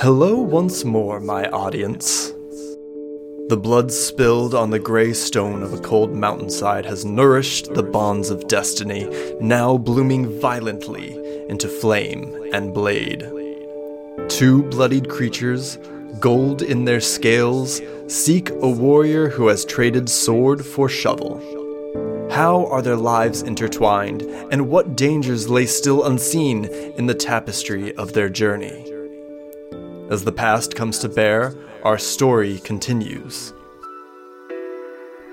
Hello once more, my audience. The blood spilled on the grey stone of a cold mountainside has nourished the bonds of destiny, now blooming violently into flame and blade. Two bloodied creatures, gold in their scales, seek a warrior who has traded sword for shovel. How are their lives intertwined, and what dangers lay still unseen in the tapestry of their journey? As the past comes to bear, our story continues.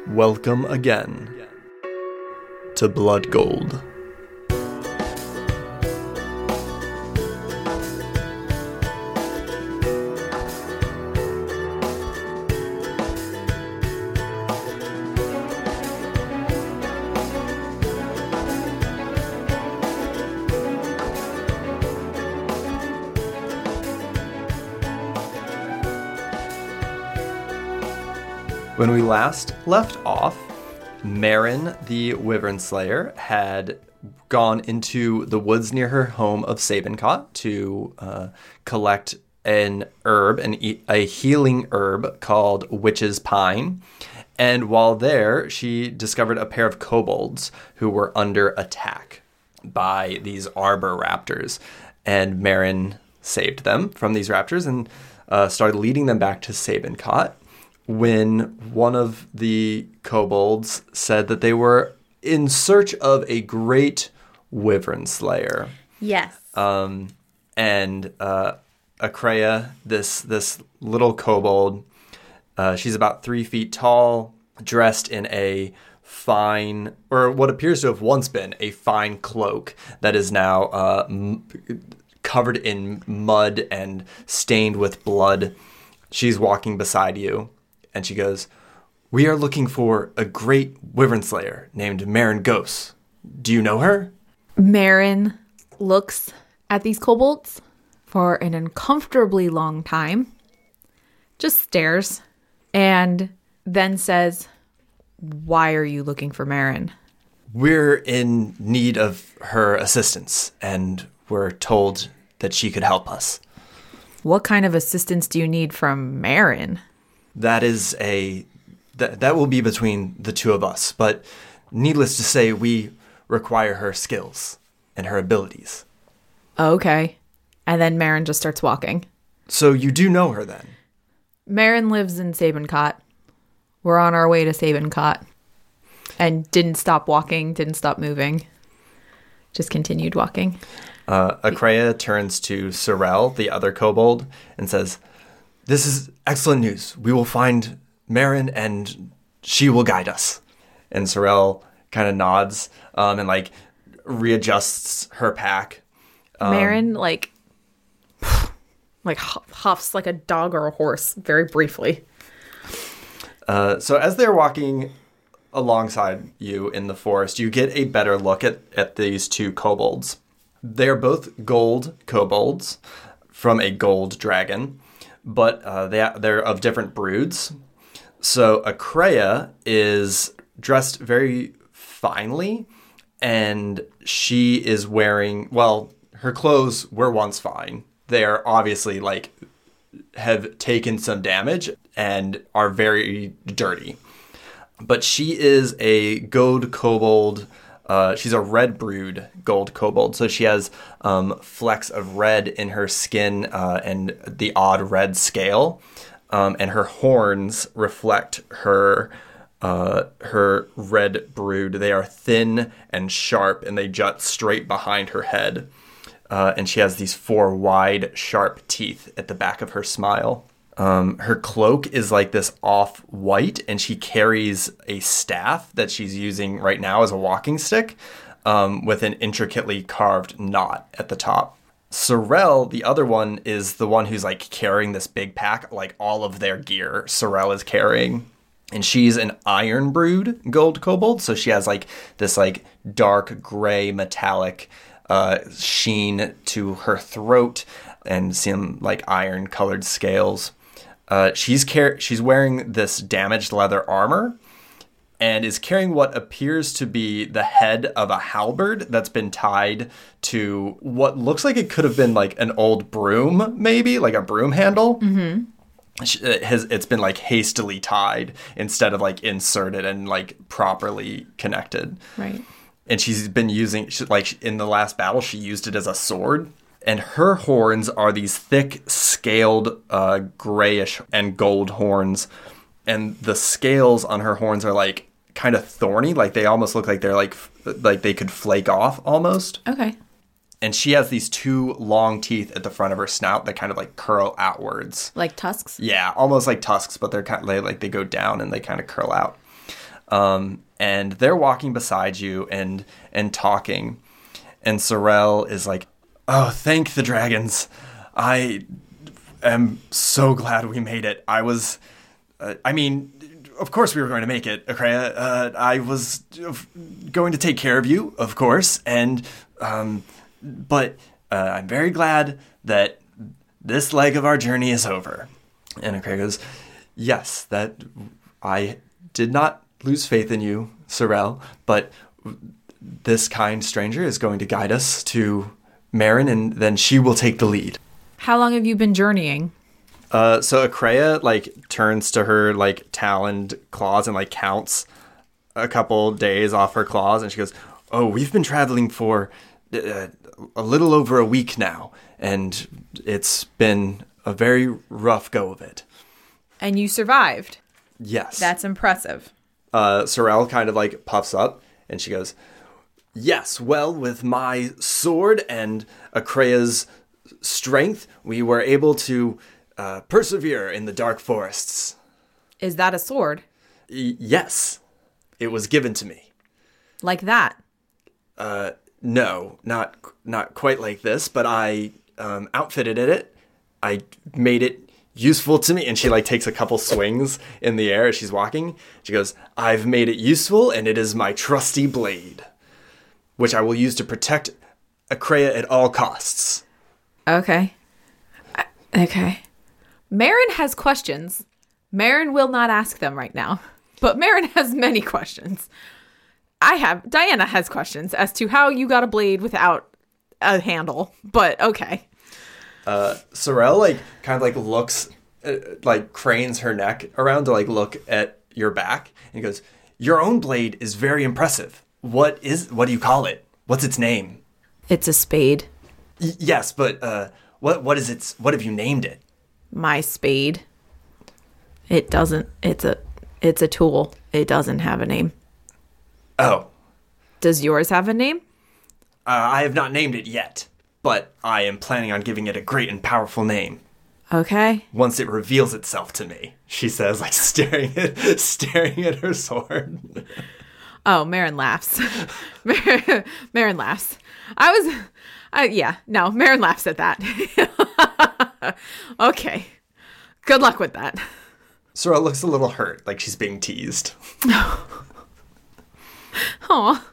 Welcome again to Blood Gold. When we last left off, Marin, the Wyvern Slayer, had gone into the woods near her home of Sabincott to collect an herb, a healing herb called Witch's Pine. And while there, she discovered a pair of kobolds who were under attack by these arbor raptors. And Marin saved them from these raptors and started leading them back to Sabincott, when one of the kobolds said that they were in search of a great wyvern slayer. Yes. And Akreya, this little kobold, she's about 3 feet tall, dressed in a fine, or what appears to have once been a fine cloak that is now covered in mud and stained with blood. She's walking beside you. And she goes, "We are looking for a great wyvern slayer named Marin Ghost. Do you know her?" Marin looks at these kobolds for an uncomfortably long time, just stares, and then says, "Why are you looking for Marin?" "We're in need of her assistance, and we're told that she could help us." "What kind of assistance do you need from Marin?" That will be between the two of us, but needless to say, we require her skills and her abilities." "Okay." And then Marin just starts walking. "So you do know her then?" "Marin lives in Sabincott. We're on our way to Sabincott." And didn't stop walking, didn't stop moving. Just continued walking. Akreya turns to Sorrel, the other kobold, and says, "This is excellent news. We will find Marin and she will guide us." And Sorrel kind of nods and like readjusts her pack. Marin like huffs like a dog or a horse very briefly. So as they're walking alongside you in the forest, you get a better look at these two kobolds. They're both gold kobolds from a gold dragon, but they're of different broods. So Akreya is dressed very finely, and she is wearing, well, her clothes were once fine. They're obviously have taken some damage and are very dirty. But she is a gold kobold. She's a red brood gold kobold, so she has flecks of red in her skin and the odd red scale, and her horns reflect her red brood. They are thin and sharp, and they jut straight behind her head, and she has these 4 wide, sharp teeth at the back of her smile. Her cloak is like this off-white, and she carries a staff that she's using right now as a walking stick with an intricately carved knot at the top. Sorrel, the other one, is the one who's carrying this big pack, all of their gear Sorrel is carrying. And she's an iron brood gold kobold, so she has this dark gray metallic sheen to her throat and some iron colored scales. She's wearing this damaged leather armor, and is carrying what appears to be the head of a halberd that's been tied to what looks like it could have been like an old broom, maybe, like a broom handle. Mm-hmm. It's been like hastily tied instead of like inserted and like properly connected. Right. And she's been using, like in the last battle, she used it as a sword. And her horns are these thick, scaled, grayish and gold horns. And the scales on her horns are like kind of thorny. Like they almost look like they're like they could flake off almost. Okay. And she has these two long teeth at the front of her snout that kind of like curl outwards. Like tusks? Yeah, almost like tusks, but they're kind of like they go down and they kind of curl out. And they're walking beside you and talking. And Sorrel is like, "Oh, thank the dragons. I am so glad we made it. I was... I mean, of course we were going to make it, Akreya. I was going to take care of you, of course. And, but I'm very glad that this leg of our journey is over." And Akreya goes, "Yes, that I did not lose faith in you, Sorrel, but this kind stranger is going to guide us to Marin, and then she will take the lead." How long have you been journeying? So Akreya, like, turns to her, like, taloned claws and, like, counts a couple days off her claws. And she goes, "Oh, we've been traveling for a little over a week now. And it's been a very rough go of it." And you survived. Yes. That's impressive. Sorrel kind of, like, puffs up and she goes, "Yes, well, with my sword and Akreya's strength, we were able to... persevere in the dark forests." Is that a sword? Yes. It was given to me. Like that? No, not quite like this, but I outfitted it. I made it useful to me. And she like takes a couple swings in the air as she's walking. She goes, "I've made it useful, and it is my trusty blade, which I will use to protect Akreya at all costs." Okay. Okay. Marin has questions. Marin will not ask them right now, but Marin has many questions. Diana has questions as to how you got a blade without a handle, but okay. Sorrel, like, kind of, like, looks, like, cranes her neck around to, like, look at your back and goes, "Your own blade is very impressive. What do you call it? What's its name?" "It's a spade." Yes, but, what is its, what have you named it?" "My spade. It doesn't, it's a tool. It doesn't have a name." "Oh. Does yours have a name?" I have not named it yet, but I am planning on giving it a great and powerful name." "Okay. Once it reveals itself to me," she says, like staring at her sword. Oh, Marin laughs. Marin laughs. Marin laughs at that. Okay. Good luck with that. Sorrel looks a little hurt, like she's being teased. Aw,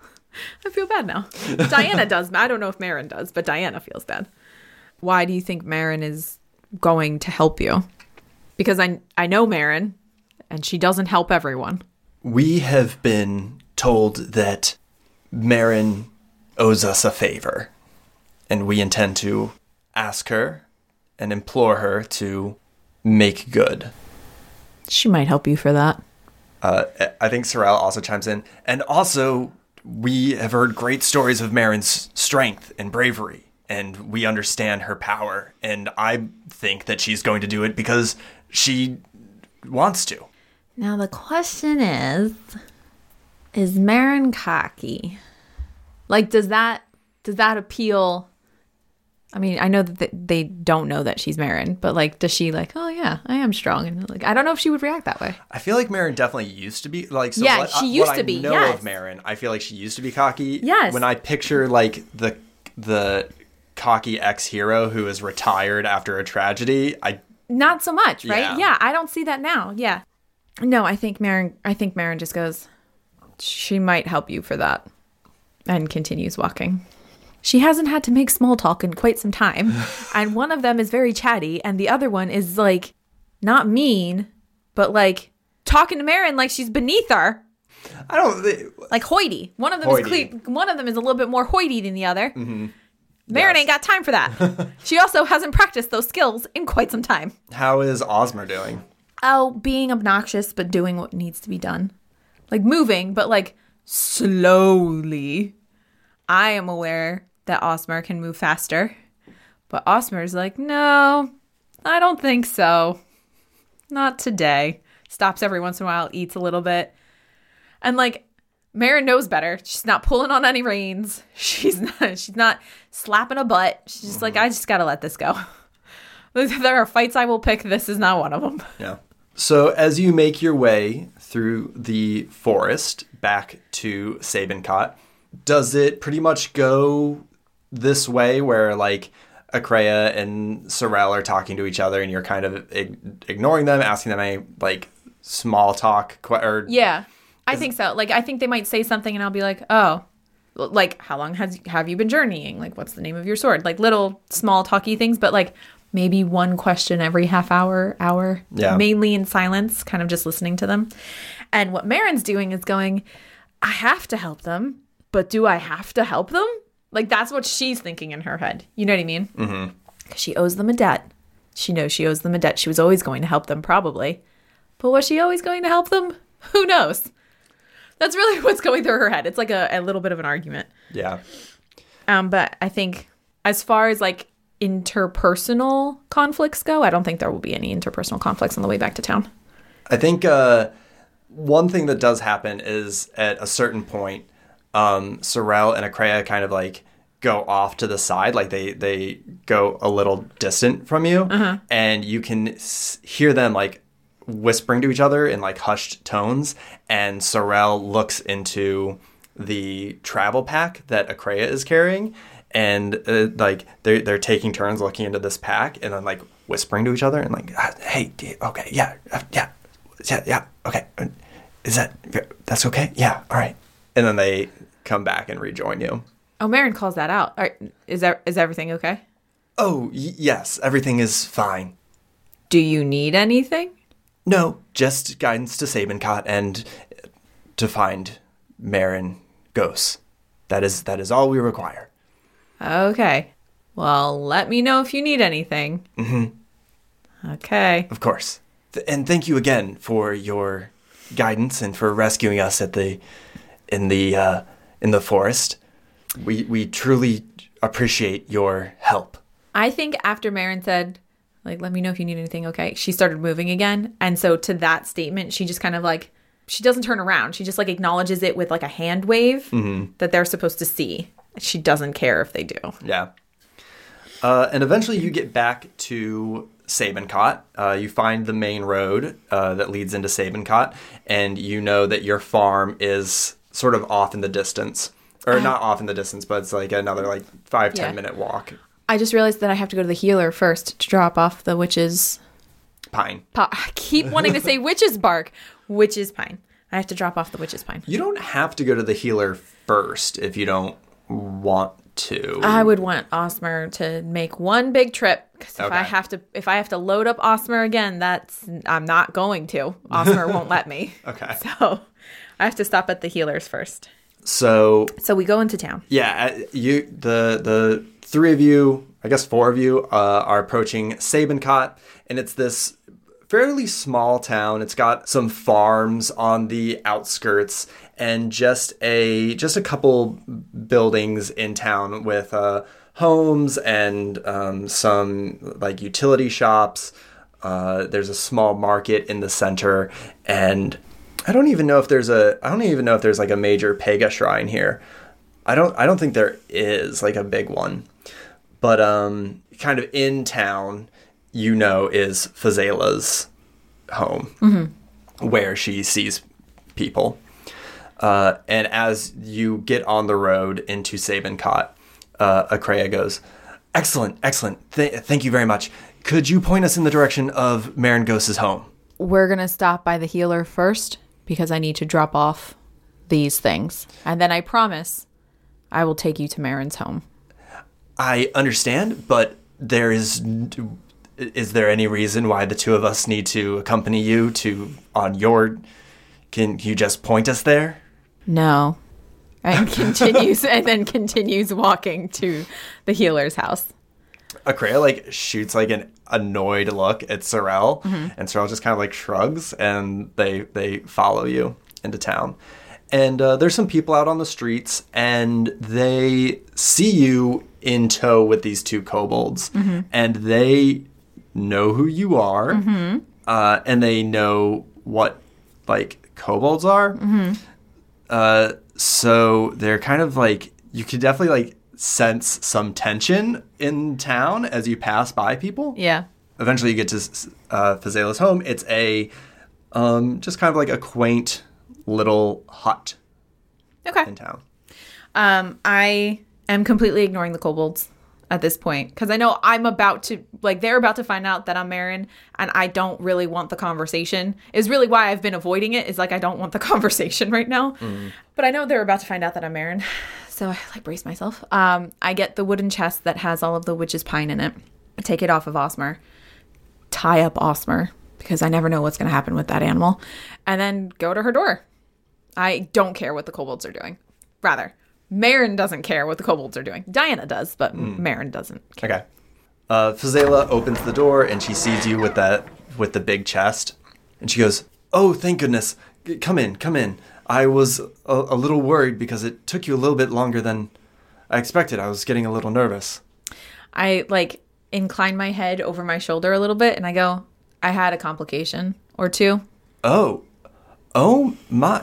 I feel bad now. Diana does. I don't know if Marin does, but Diana feels bad. Why do you think Marin is going to help you? Because I know Marin, and she doesn't help everyone. We have been told that Marin owes us a favor. And we intend to ask her and implore her to make good. She might help you for that. I think Sorrel also chimes in. "And also, we have heard great stories of Marin's strength and bravery. And we understand her power. And I think that she's going to do it because she wants to." Now the question is Marin cocky? Like, does that appeal... I mean, I know that they don't know that she's Marin, but, like, does she, like, "Oh, yeah, I am strong"? And, like, I don't know if she would react that way. I feel like Marin definitely used to be, like... So yeah, she used to be, yes. What I know of Marin, I feel like she used to be cocky. Yes. When I picture, like, the cocky ex-hero who is retired after a tragedy, I... Not so much, right? Yeah, I don't see that now, yeah. No, I think Marin just goes, "She might help you for that," and continues walking. She hasn't had to make small talk in quite some time. And one of them is very chatty. And the other one is, like, not mean, but, like, talking to Marin like she's beneath her. I don't like hoity. One of them is a little bit more hoity than the other. Mm-hmm. Marin ain't got time for that. She also hasn't practiced those skills in quite some time. How is Osmer doing? Oh, being obnoxious, but doing what needs to be done. Like moving, but like slowly. I am aware that Osmer can move faster. But Osmer's like, no, I don't think so. Not today. Stops every once in a while, eats a little bit. And like, Marin knows better. She's not pulling on any reins. She's not slapping a butt. She's just like, I just got to let this go. There are fights I will pick. This is not one of them. Yeah. So as you make your way through the forest back to Sabincott, does it pretty much go this way where like Akreya and Sorrel are talking to each other and you're kind of ignoring them, asking them any like small talk? I think so. Like, I think they might say something and I'll be like, oh, like, how long have you been journeying? Like, what's the name of your sword? Like, little small talky things, but like maybe one question every half hour, mainly in silence, kind of just listening to them. And what Marin's doing is going, I have to help them, but do I have to help them? Like, that's what she's thinking in her head. You know what I mean? Mm-hmm. Because she owes them a debt. She knows she owes them a debt. She was always going to help them, probably. But was she always going to help them? Who knows? That's really what's going through her head. It's like a little bit of an argument. Yeah. But I think as far as like interpersonal conflicts go, I don't think there will be any interpersonal conflicts on the way back to town. I think one thing that does happen is at a certain point, Sorrel and Akreya kind of like go off to the side. Like they go a little distant from you. Uh-huh. And you can hear them like whispering to each other in like hushed tones, and Sorrel looks into the travel pack that Akreya is carrying, and like they're taking turns looking into this pack and then like whispering to each other and like, hey, okay, yeah, okay, is that's okay, yeah, all right, and then they come back and rejoin you. Oh, Marin calls that out. All right, is everything okay? Oh, yes, everything is fine. Do you need anything? No, just guidance to Sabincott and to find Marin Ghost. That is all we require. Okay. Well, let me know if you need anything. Mm-hmm. Okay. Of course. And thank you again for your guidance and for rescuing us at in the forest. We truly appreciate your help. I think after Marin said, like, let me know if you need anything, okay? She started moving again. And so to that statement, she just kind of like, she doesn't turn around. She just like acknowledges it with like a hand wave that they're supposed to see. She doesn't care if they do. Yeah. And eventually you get back to Sabincott. You find the main road that leads into Sabincott. And you know that your farm is sort of off in the distance. Or not off in the distance, but it's like another like 5-10 minute walk. I just realized that I have to go to the healer first to drop off the witch's... pine. I keep wanting to say witch's bark. Witch's pine. I have to drop off the witch's pine. You don't have to go to the healer first if you don't want to. I would want Osmer to make one big trip. Because if I have to load up Osmer again, I'm not going to. Osmer won't let me. Okay. So I have to stop at the healers first. So we go into town. Yeah. The three of you, I guess four of you, are approaching Sabincott, and it's this fairly small town. It's got some farms on the outskirts and just a couple buildings in town with homes and some like utility shops. There's a small market in the center, and I don't even know if there's like a major Pega shrine here. I don't think there is like a big one. But kind of in town, you know, is Fazela's home, where she sees people. And as you get on the road into Sabincott, Akreya goes, excellent. Thank you very much. Could you point us in the direction of Marin Ghost's home? We're going to stop by the healer first because I need to drop off these things. And then I promise I will take you to Marin's home. I understand, but is there any reason why the two of us need to accompany you on your... Can you just point us there? No. And continues and then continues walking to the healer's house. Akreya like shoots like an annoyed look at Sorrel, mm-hmm. and Sorrel just kind of like shrugs, and they follow you into town. And there's some people out on the streets, and they see you in tow with these two kobolds, mm-hmm. and they know who you are, mm-hmm. And they know what like kobolds are. Mm-hmm. So they're kind of like, you could definitely like sense some tension in town as you pass by people. Yeah. Eventually you get to Fazela's home. It's a just kind of like a quaint little hut. Okay. In town. I am completely ignoring the kobolds at this point because I know I'm about to, like, they're about to find out that I'm Marin, and I don't really want the conversation. Is really why I've been avoiding it, is like I don't want the conversation right now. Mm. But I know they're about to find out that I'm Marin, so I like brace myself. I get the wooden chest that has all of the witch's pine in it. I take it off of Osmer, tie up Osmer because I never know what's going to happen with that animal, and then go to her door. I don't care what the kobolds are doing. Rather, Marin doesn't care what the kobolds are doing. Diana does, but Marin doesn't care. Okay. Fazela opens the door, and she sees you with the big chest. And she goes, "Oh, thank goodness. Come in. I was a little worried because it took you a little bit longer than I expected. I was getting a little nervous." I, like, incline my head over my shoulder a little bit, and I go, "I had a complication or two." Oh, my.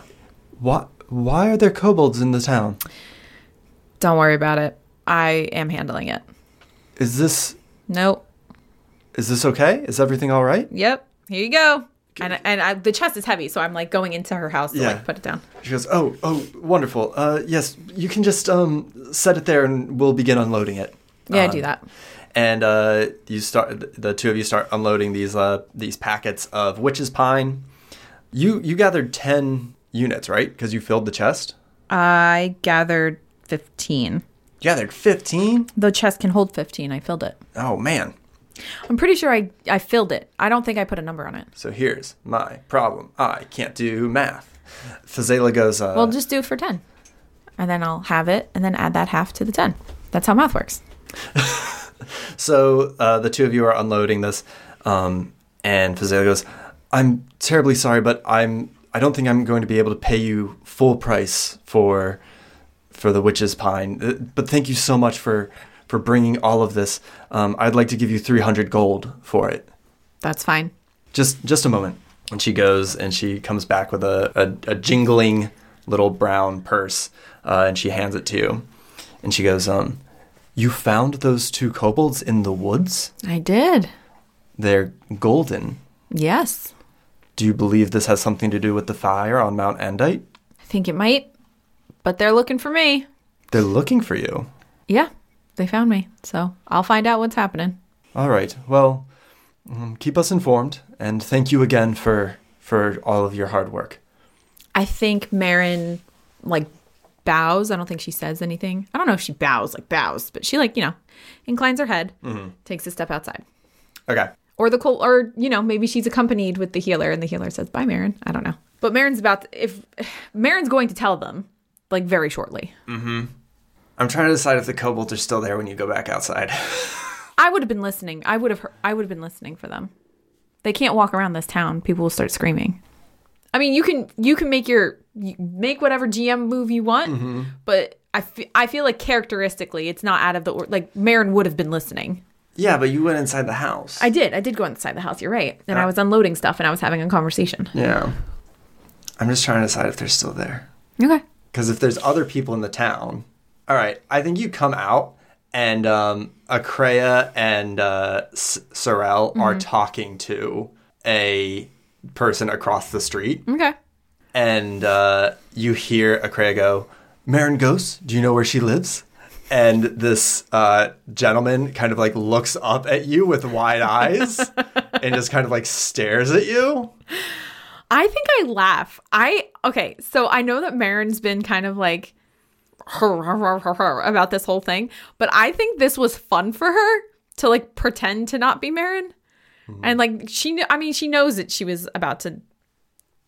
What? Why are there kobolds in the town? Don't worry about it. I am handling it. Is this... Nope. Is this okay? Is everything all right? Yep. Here you go. And I, the chest is heavy, so I'm, like, going into her house to, like, put it down. She goes, oh, wonderful. Yes, you can just set it there, and we'll begin unloading it. Yeah, do that. And the two of you start unloading these packets of witch's pine. You gathered 10... units, right? Because you filled the chest? I gathered 15. You gathered 15? The chest can hold 15. I filled it. Oh, man. I'm pretty sure I filled it. I don't think I put a number on it. So here's my problem. I can't do math. Fazela goes... well, just do it for 10. And then I'll have it and then add that half to the 10. That's how math works. So the two of you are unloading this. And Fazela goes, "I'm terribly sorry, but I don't think I'm going to be able to pay you full price for the witch's pine. But thank you so much for bringing all of this. I'd like to give you 300 gold for it." That's fine. Just a moment. And she goes and she comes back with a jingling little brown purse, and she hands it to you. And she goes, "You found those two kobolds in the woods?" I did. "They're golden." Yes. Do you believe this has something to do with the fire on Mount Andite? I think it might, but they're looking for me. They're looking for you? Yeah, they found me, so I'll find out what's happening. All right, well, keep us informed, and thank you again for all of your hard work. I think Marin, like, bows. I don't think she says anything. I don't know if she bows, but she, like, you know, inclines her head, mm-hmm. takes a step outside. Okay. Or you know, maybe she's accompanied with the healer, and the healer says, "Bye, Marin." I don't know. But Marin's going to tell them, like, very shortly. Mm-hmm. I'm trying to decide if the kobolds are still there when you go back outside. I would have been listening. I would have been listening for them. They can't walk around this town. People will start screaming. I mean, you can make whatever GM move you want, mm-hmm. but I feel like characteristically, it's not out of the like Marin would have been listening. Yeah, but you went inside the house. I did go inside the house. You're right. And I was unloading stuff, and I was having a conversation. Yeah. I'm just trying to decide if they're still there. Okay. Because if there's other people in the town. All right. I think you come out, and Akreya and Sorrel mm-hmm. are talking to a person across the street. Okay. And you hear Akreya go, "Marin Ghost, do you know where she lives?" And this gentleman kind of, like, looks up at you with wide eyes and just kind of, like, stares at you. I think I laugh. Okay, so I know that Marin's been kind of, like, about this whole thing. But I think this was fun for her to, like, pretend to not be Marin. Mm-hmm. And, like, she knows that she was about to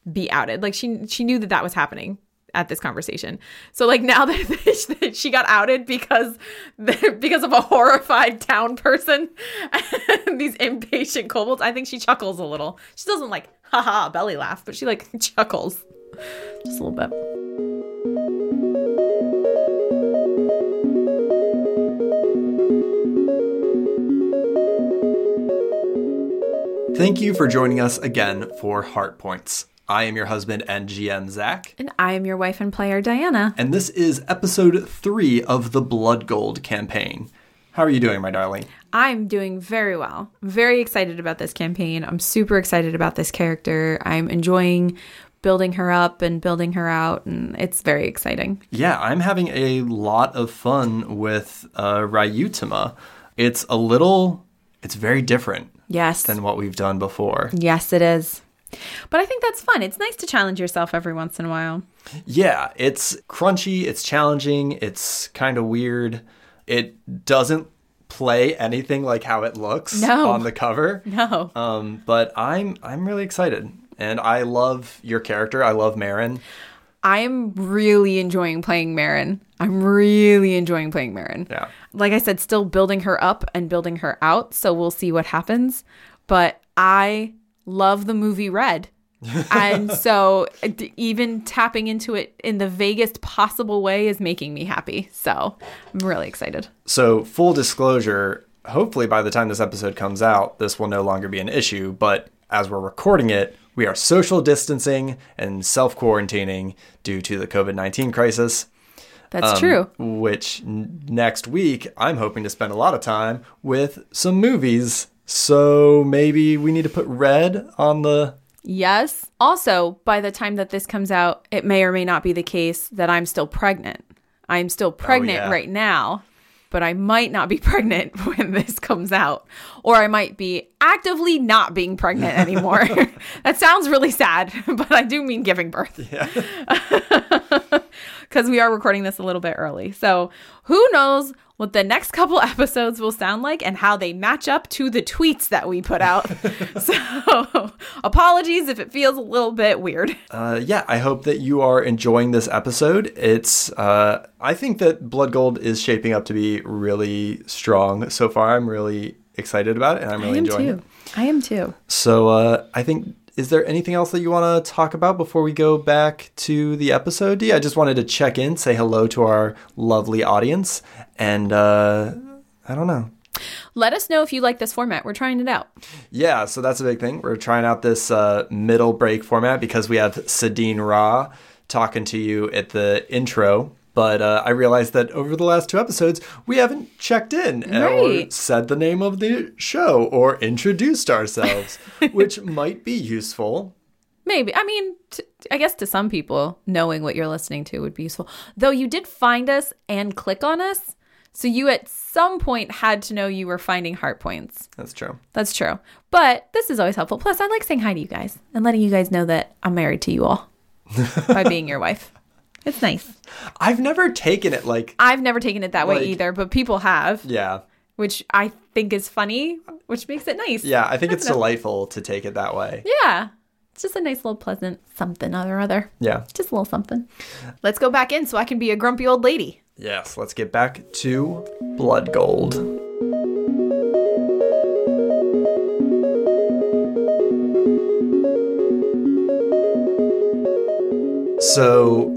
be outed. Like, she knew that was happening. at this conversation. So like now that she got outed because of a horrified town person and these impatient kobolds, I think she chuckles a little. She doesn't like haha belly laugh, but she like chuckles just a little bit. Thank you for joining us again for Heart Points. I am your husband and GM, Zach. And I am your wife and player, Diana. And this is episode 3 of the Blood Gold campaign. How are you doing, my darling? I'm doing very well. I'm very excited about this campaign. I'm super excited about this character. I'm enjoying building her up and building her out, and it's very exciting. Yeah, I'm having a lot of fun with Ryuutama. It's very different. Yes. Than what we've done before. Yes, it is. But I think that's fun. It's nice to challenge yourself every once in a while. Yeah, it's crunchy, it's challenging, it's kind of weird. It doesn't play anything like how it looks on the cover. No. But I'm really excited. And I love your character. I love Marin. I'm really enjoying playing Marin. Yeah. Like I said, still building her up and building her out, so we'll see what happens. But I love the movie Red. And so even tapping into it in the vaguest possible way is making me happy. So I'm really excited. So full disclosure, hopefully by the time this episode comes out, this will no longer be an issue. But as we're recording it, we are social distancing and self-quarantining due to the COVID-19 crisis. That's true. Which next week, I'm hoping to spend a lot of time with some movies. So maybe we need to put Red on the... Yes. Also, by the time that this comes out, it may or may not be the case that I'm still pregnant. I'm still pregnant right now, but I might not be pregnant when this comes out. Or I might be actively not being pregnant anymore. That sounds really sad, but I do mean giving birth. Yeah. Because we are recording this a little bit early. So who knows what the next couple episodes will sound like and how they match up to the tweets that we put out. So apologies if it feels a little bit weird. I hope that you are enjoying this episode. It's I think that Blood Gold is shaping up to be really strong so far. I'm really excited about it, and I'm really enjoying it. I am too. So I think... Is there anything else that you want to talk about before we go back to the episode? Yeah, I just wanted to check in, say hello to our lovely audience, and I don't know. Let us know if you like this format. We're trying it out. Yeah, so that's a big thing. We're trying out this middle break format because we have Sadine Ra talking to you at the intro. But I realized that over the last 2 episodes, we haven't checked in or said the name of the show or introduced ourselves, which might be useful. Maybe. I mean, I guess to some people, knowing what you're listening to would be useful. Though you did find us and click on us. So you at some point had to know you were finding Heart Points. That's true. But this is always helpful. Plus, I like saying hi to you guys and letting you guys know that I'm married to you all by being your wife. It's nice. I've never taken it that way either, but people have. Yeah. Which I think is funny, which makes it nice. Yeah, I think it's delightful to take it that way. Yeah. It's just a nice little pleasant something or other. Yeah. Just a little something. Let's go back in so I can be a grumpy old lady. Yes, let's get back to Blood Gold. So...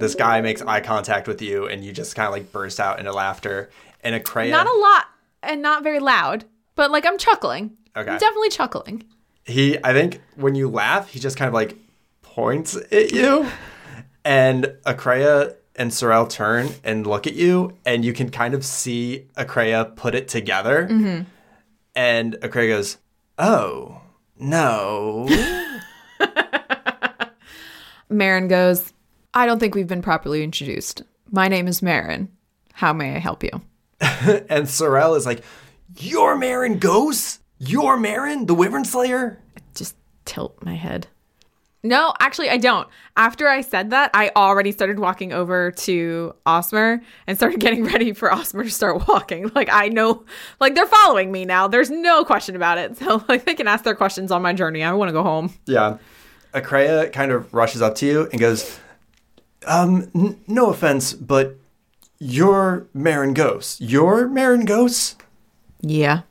this guy makes eye contact with you, and you just kind of like burst out into laughter. And Akreya, not a lot, and not very loud, but like I'm chuckling. Okay, I'm definitely chuckling. I think when you laugh, he just kind of like points at you, and Akreya and Sorrel turn and look at you, and you can kind of see Akreya put it together. Mm-hmm. And Akreya goes, "Oh no." Marin goes, "I don't think we've been properly introduced. My name is Marin. How may I help you?" And Sorrel is like, "You're Marin Ghost? You're Marin, the Wyvern Slayer?" I just tilt my head. No, actually, I don't. After I said that, I already started walking over to Osmer and started getting ready for Osmer to start walking. Like, I know, like, they're following me now. There's no question about it. So, like, they can ask their questions on my journey. I want to go home. Yeah. Akreya kind of rushes up to you and goes... No offense, but you're Marin Ghost. You're Marin Ghost? Yeah,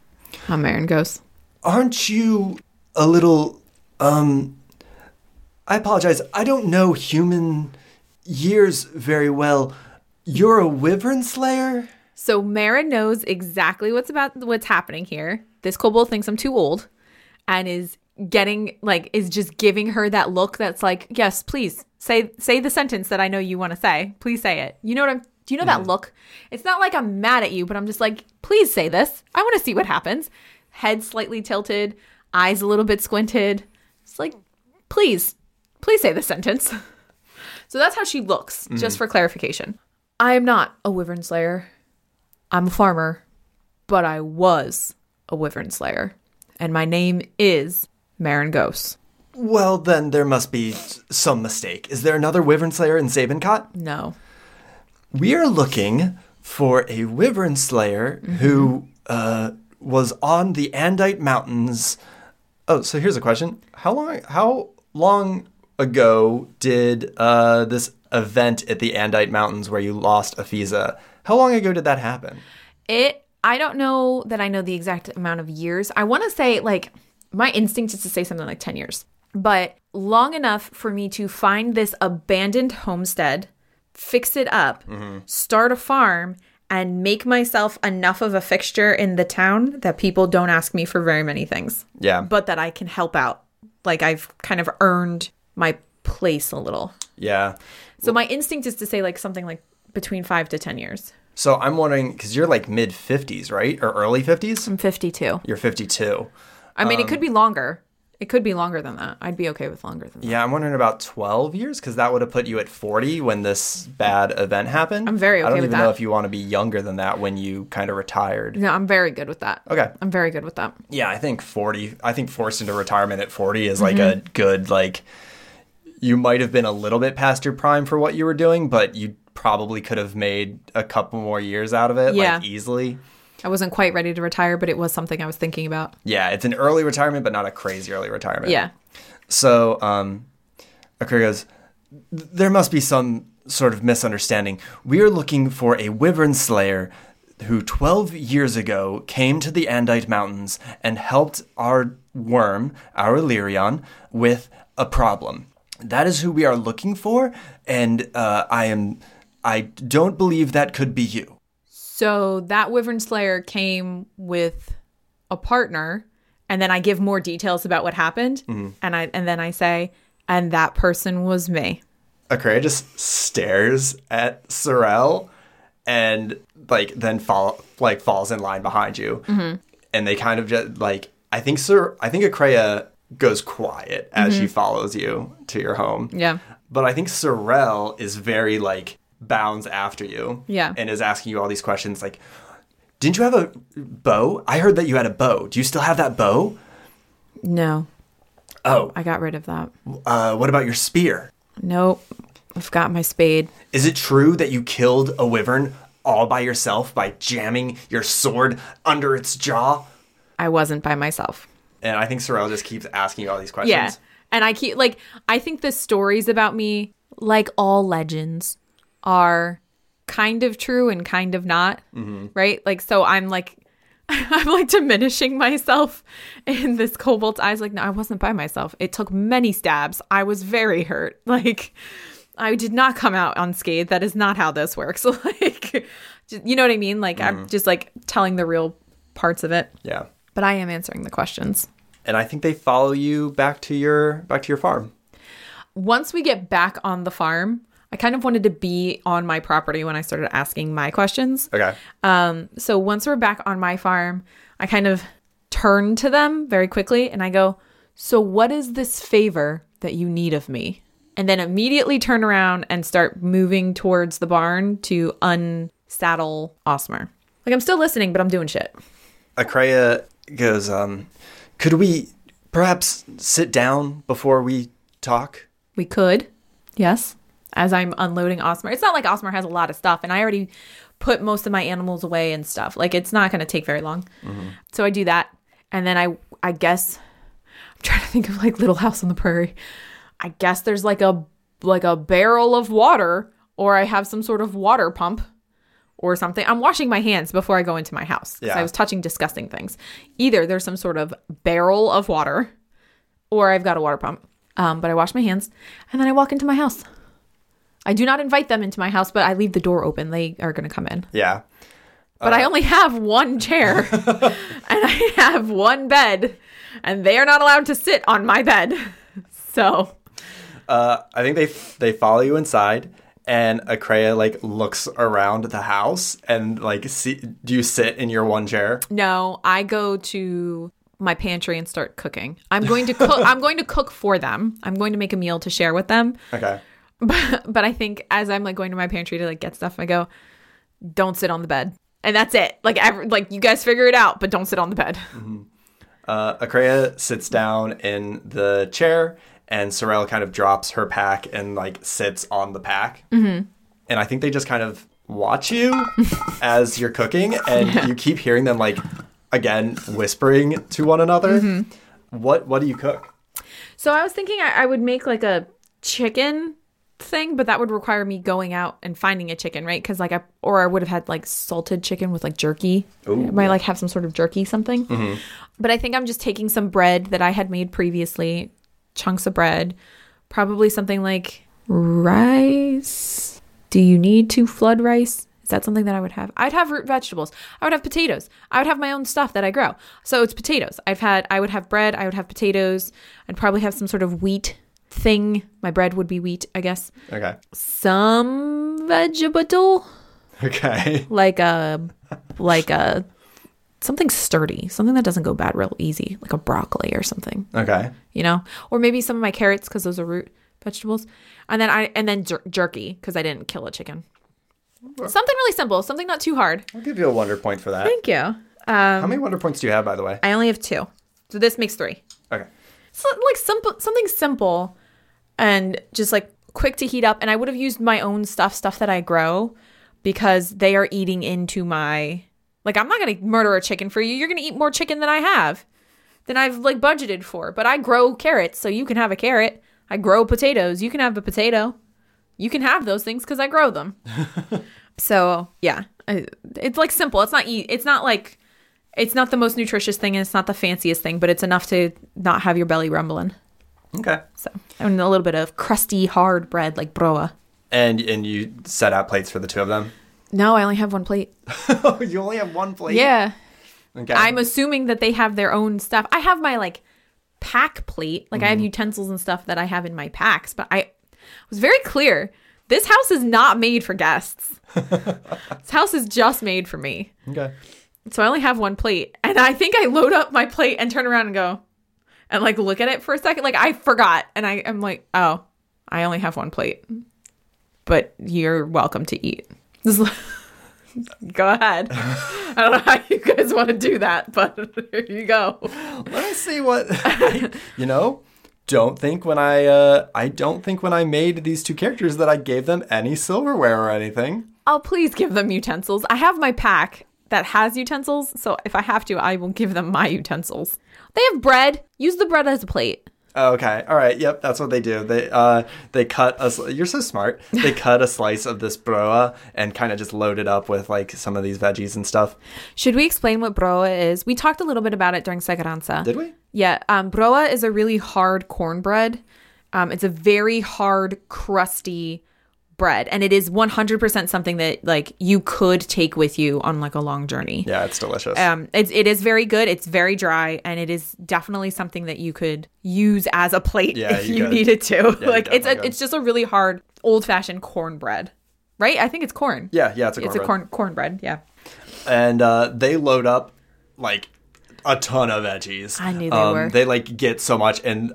I'm Marin Ghost. Aren't you a little, I apologize, I don't know human years very well. You're a wyvern slayer? So Marin knows exactly what's happening here. This kobold thinks I'm too old and is getting, like, is just giving her that look that's like, yes, please, say the sentence that I know you want to say. Please say it. You know what do you know that look? It's not like I'm mad at you, but I'm just like, please say this. I want to see what happens. Head slightly tilted, eyes a little bit squinted. It's like, please say this sentence. So that's how she looks, just for clarification. I am not a wyvern slayer. I'm a farmer, but I was a wyvern slayer, and my name is Marin Ghost. Well, then there must be some mistake. Is there another wyvern slayer in Sabincott? No. We are looking for a wyvern slayer who was on the Andite Mountains. Oh, so here's a question: How long ago did this event at the Andite Mountains where you lost Afiza? How long ago did that happen? I don't know that I know the exact amount of years. I want to say, like, my instinct is to say something like 10 years. But long enough for me to find this abandoned homestead, fix it up, start a farm, and make myself enough of a fixture in the town that people don't ask me for very many things. Yeah. But that I can help out. Like, I've kind of earned my place a little. Yeah. So my instinct is to say, like, something like between 5 to 10 years. So I'm wondering, because you're like mid-50s, right? Or early 50s? I'm 52. You're 52. I mean, it could be longer. It could be longer than that. I'd be okay with longer than that. Yeah, I'm wondering about 12 years, because that would have put you at 40 when this bad event happened. I'm very okay with that. I don't even know if you want to be younger than that when you kind of retired. No, I'm very good with that. Okay. I'm very good with that. Yeah, I think 40, I think forced into retirement at 40 is like a good, like, you might have been a little bit past your prime for what you were doing, but you probably could have made a couple more years out of it, like, easily. I wasn't quite ready to retire, but it was something I was thinking about. Yeah, it's an early retirement, but not a crazy early retirement. Yeah. So, Akira goes, there must be some sort of misunderstanding. We are looking for a wyvern slayer who 12 years ago came to the Andite Mountains and helped our worm, Aurelyrian, with a problem. That is who we are looking for, and I don't believe that could be you. So that wyvern slayer came with a partner, and then I give more details about what happened, and then I say, and that person was me. Akreya just stares at Sorrel, and then falls in line behind you, and they kind of just like I think Akreya goes quiet as she follows you to your home. Yeah, but I think Sorrel is very like. Bounds after you and is asking you all these questions like, didn't you have a bow? I heard that you had a bow. Do you still have that bow? No. Oh. I got rid of that. What about your spear? Nope. I've got my spade. Is it true that you killed a wyvern all by yourself by jamming your sword under its jaw? I wasn't by myself. And I think Sorrel just keeps asking you all these questions. Yeah. And I keep like, I think the stories about me, like all legends, are kind of true and kind of not, right? Like, so I'm like diminishing myself in this kobold's eyes. Like, no, I wasn't by myself. It took many stabs. I was very hurt. Like, I did not come out unscathed. That is not how this works. Like, you know what I mean? Like, I'm just like telling the real parts of it. Yeah. But I am answering the questions. And I think they follow you back to your farm. Once we get back on the farm, I kind of wanted to be on my property when I started asking my questions. Okay. So once we're back on my farm, I kind of turn to them very quickly and I go, so what is this favor that you need of me? And then immediately turn around and start moving towards the barn to unsaddle Osmer. Like, I'm still listening, but I'm doing shit. Akreya goes, could we perhaps sit down before we talk? We could, yes. As I'm unloading Osmer. It's not like Osmer has a lot of stuff, and I already put most of my animals away and stuff. Like, it's not going to take very long. So I do that, and then I guess I'm trying to think of like Little House on the Prairie. I guess there's like a like a barrel of water, or I have some sort of water pump or something. I'm washing my hands before I go into my house because I was touching disgusting things. Either there's some sort of barrel of water or I've got a water pump. But I wash my hands and then I walk into my house. I do not invite them into my house, but I leave the door open. They are going to come in. Yeah. But I only have one chair and I have one bed and they are not allowed to sit on my bed. So I think they follow you inside and Akreya like looks around the house and like, see, do you sit in your one chair? No, I go to my pantry and start cooking. I'm going to cook for them. I'm going to make a meal to share with them. Okay. But I think as I'm like going to my pantry to like get stuff, I go, don't sit on the bed. And that's it. Like you guys figure it out, but don't sit on the bed. Mm-hmm. Akreya sits down in the chair and Sorrel kind of drops her pack and like sits on the pack. Mm-hmm. And I think they just kind of watch you as you're cooking and you keep hearing them like, again, whispering to one another. Mm-hmm. What do you cook? So I was thinking I would make like a chicken thing, but that would require me going out and finding a chicken, right? Because like I would have had like salted chicken with like jerky. Ooh. I might like have some sort of jerky something. Mm-hmm. But I think I'm just taking some bread that I had made previously, chunks of bread, probably something like rice. Do you need to flood rice? Is that something that I would have? I'd have root vegetables. I would have potatoes. I would have my own stuff that I grow. So it's potatoes. I would have bread. I would have potatoes. I'd probably have some sort of wheat thing. My bread would be wheat, I guess. Okay. Some vegetable. Okay. Like a something sturdy, something that doesn't go bad real easy, like a broccoli or something. Okay. You know, or maybe some of my carrots because those are root vegetables, and then jerky because I didn't kill a chicken. Something really simple, something not too hard. I'll give you a wonder point for that. Thank you. How many wonder points do you have, by the way? I only have 2, so this makes 3. Okay. So like something simple. And just like quick to heat up. And I would have used my own stuff that I grow because they are eating into my, like, I'm not going to murder a chicken for you. You're going to eat more chicken than I've like budgeted for. But I grow carrots, so you can have a carrot. I grow potatoes. You can have a potato. You can have those things because I grow them. So yeah, it's like simple. It's not the most nutritious thing and it's not the fanciest thing, but it's enough to not have your belly rumbling. Okay. So, and a little bit of crusty, hard bread like broa. And you set out plates for the two of them? No, I only have one plate. You only have one plate? Yeah. Okay. I'm assuming that they have their own stuff. I have my like pack plate. Like I have utensils and stuff that I have in my packs, but I was very clear. This house is not made for guests. This house is just made for me. Okay. So I only have one plate. And I think I load up my plate and turn around and go, and like look at it for a second, like I forgot, and I'm like, oh, I only have one plate, but you're welcome to eat. Go ahead. I don't know how you guys want to do that, but here you go. Let me see what you know. I don't think when I made these two characters that I gave them any silverware or anything. Oh, please give them utensils. I have my pack that has utensils, so if I have to, I will give them my utensils. They have bread. Use the bread as a plate. Okay. All right. Yep. That's what they do. They cut us. You're so smart. They cut a slice of this broa and kind of just load it up with like some of these veggies and stuff. Should we explain what broa is? We talked a little bit about it during Sagaranza. Did we? Yeah. Broa is a really hard cornbread. It's a very hard, crusty bread, and it is 100% something that like you could take with you on like a long journey. Yeah, it's delicious. It is very good. It's very dry, and it is definitely something that you could use as a plate if you needed to. Yeah, like it's just a really hard old-fashioned cornbread, right? I think it's corn. Yeah, it's a cornbread. It's a cornbread. Yeah, and they load up like a ton of veggies. I knew they were. They like get so much, and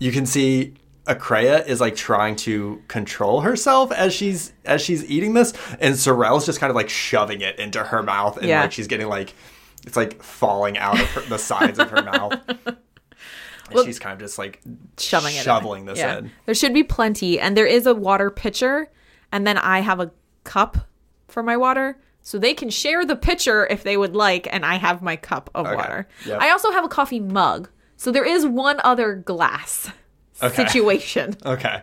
you can see Akreya is like trying to control herself as she's eating this, and Sorrel's just kind of like shoving it into her mouth, and like she's getting like it's like falling out of the sides of her mouth. And she's kind of just like shoveling this in. There should be plenty, and there is a water pitcher, and then I have a cup for my water, so they can share the pitcher if they would like, and I have my cup of water. Yep. I also have a coffee mug, so there is one other glass. Okay. Situation. Okay.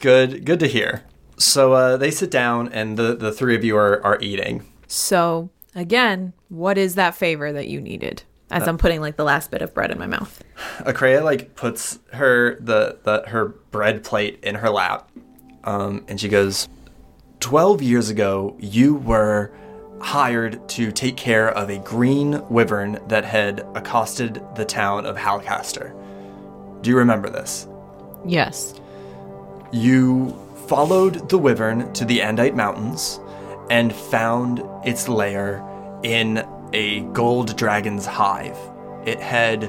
Good to hear. So they sit down, and the three of you are eating. So, again, what is that favor that you needed? As I'm putting, like, the last bit of bread in my mouth. Akreya, like, puts her bread plate in her lap, and she goes, 12 years ago, you were hired to take care of a green wyvern that had accosted the town of Halcaster. Do you remember this? Yes. You followed the wyvern to the Andite Mountains and found its lair in a gold dragon's hive. It had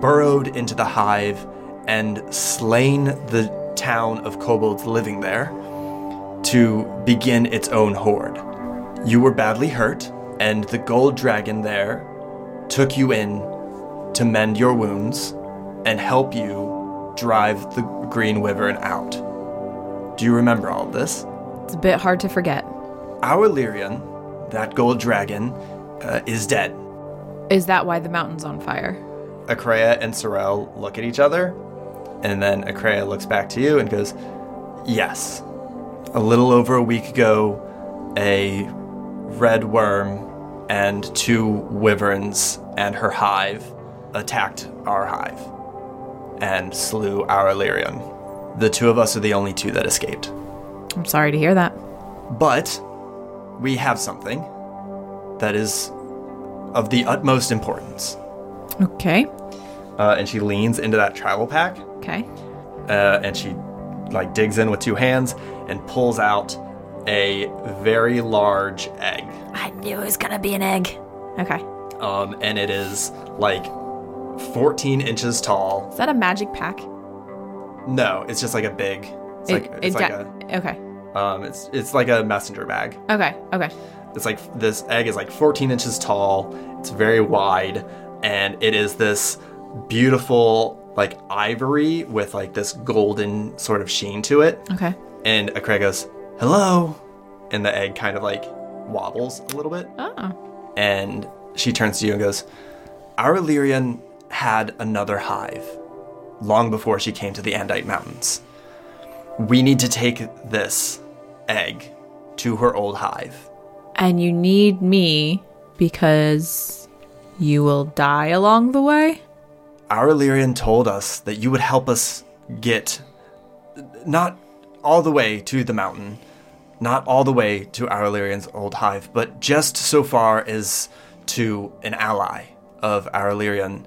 burrowed into the hive and slain the town of kobolds living there to begin its own horde. You were badly hurt, and the gold dragon there took you in to mend your wounds and help you drive the green wyvern out. Do you remember all of this? It's a bit hard to forget. Aurelyrian, that gold dragon, is dead. Is that why the mountain's on fire? Akreya and Sorrel look at each other, and then Akreya looks back to you and goes, yes. A little over a week ago, a red worm and two wyverns and her hive attacked our hive and slew Aurelyrian. The two of us are the only two that escaped. I'm sorry to hear that. But we have something that is of the utmost importance. Okay. And she leans into that travel pack. Okay. And she, like, digs in with two hands and pulls out a very large egg. I knew it was gonna be an egg. Okay. And it is, like, 14 inches tall. Is that a magic pack? No, it's just like a big. Okay. It's like a messenger bag. Okay. It's like this egg is like 14 inches tall. It's very wide, and it is this beautiful, like, ivory with, like, this golden sort of sheen to it. Okay. And Akreya goes, hello, and the egg kind of, like, wobbles a little bit. Oh. And she turns to you and goes, Aurelyrian had another hive long before she came to the Andite Mountains. We need to take this egg to her old hive. And you need me because you will die along the way? Aurelyrian told us that you would help us get, not all the way to the mountain, not all the way to Aurelyrian's old hive, but just so far as to an ally of Aurelyrian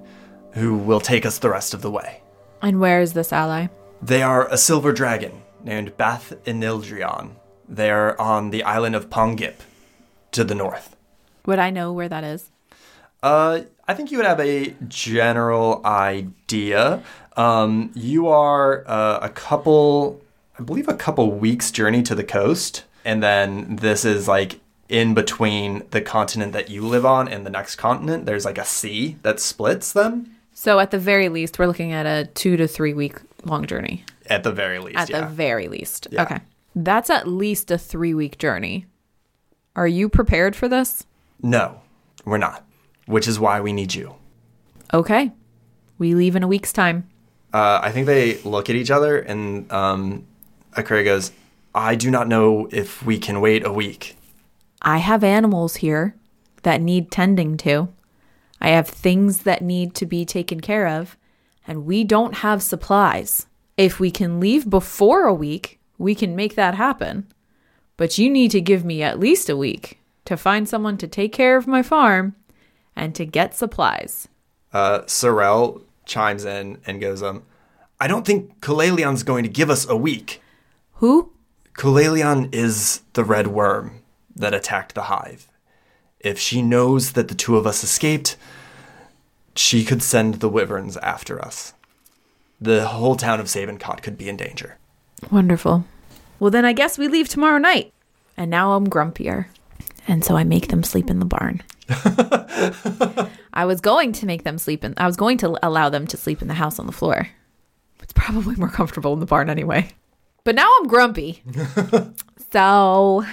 who will take us the rest of the way. And where is this ally? They are a silver dragon named Bath Inildrian. They are on the island of Pongip to the north. Would I know where that is? I think you would have a general idea. You are a couple weeks journey to the coast, and then this is, like, in between the continent that you live on and the next continent. There's, like, a sea that splits them. So at the very least, we're looking at a 2 to 3 week long journey. At the very least, the very least. Yeah. Okay. That's at least a 3 week journey. Are you prepared for this? No, we're not, which is why we need you. Okay. We leave in a week's time. I think they look at each other, and Akreya goes, I do not know if we can wait a week. I have animals here that need tending to. I have things that need to be taken care of, and we don't have supplies. If we can leave before a week, we can make that happen. But you need to give me at least a week to find someone to take care of my farm and to get supplies. Sorrel chimes in and goes, I don't think Kuleleon's going to give us a week. Who? Kuleleon is the red worm that attacked the hive. If she knows that the two of us escaped, she could send the wyverns after us. The whole town of Sabincott could be in danger. Wonderful. Well, then I guess we leave tomorrow night. And now I'm grumpier. And so I make them sleep in the barn. I was going to allow them to sleep in the house on the floor. It's probably more comfortable in the barn anyway. But now I'm grumpy. So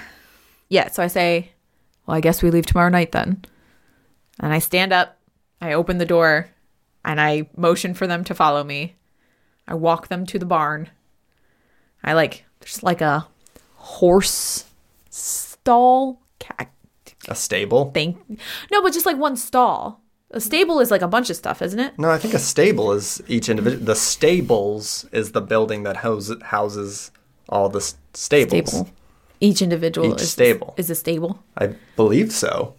I say, well, I guess we leave tomorrow night then. And I stand up, I open the door, and I motion for them to follow me. I walk them to the barn. There's like a horse stall. A stable? No, but just like one stall. A stable is like a bunch of stuff, isn't it? No, I think a stable is each individual. The stables is the building that houses all the stables. Stable. Each individual stable is a stable? I believe so.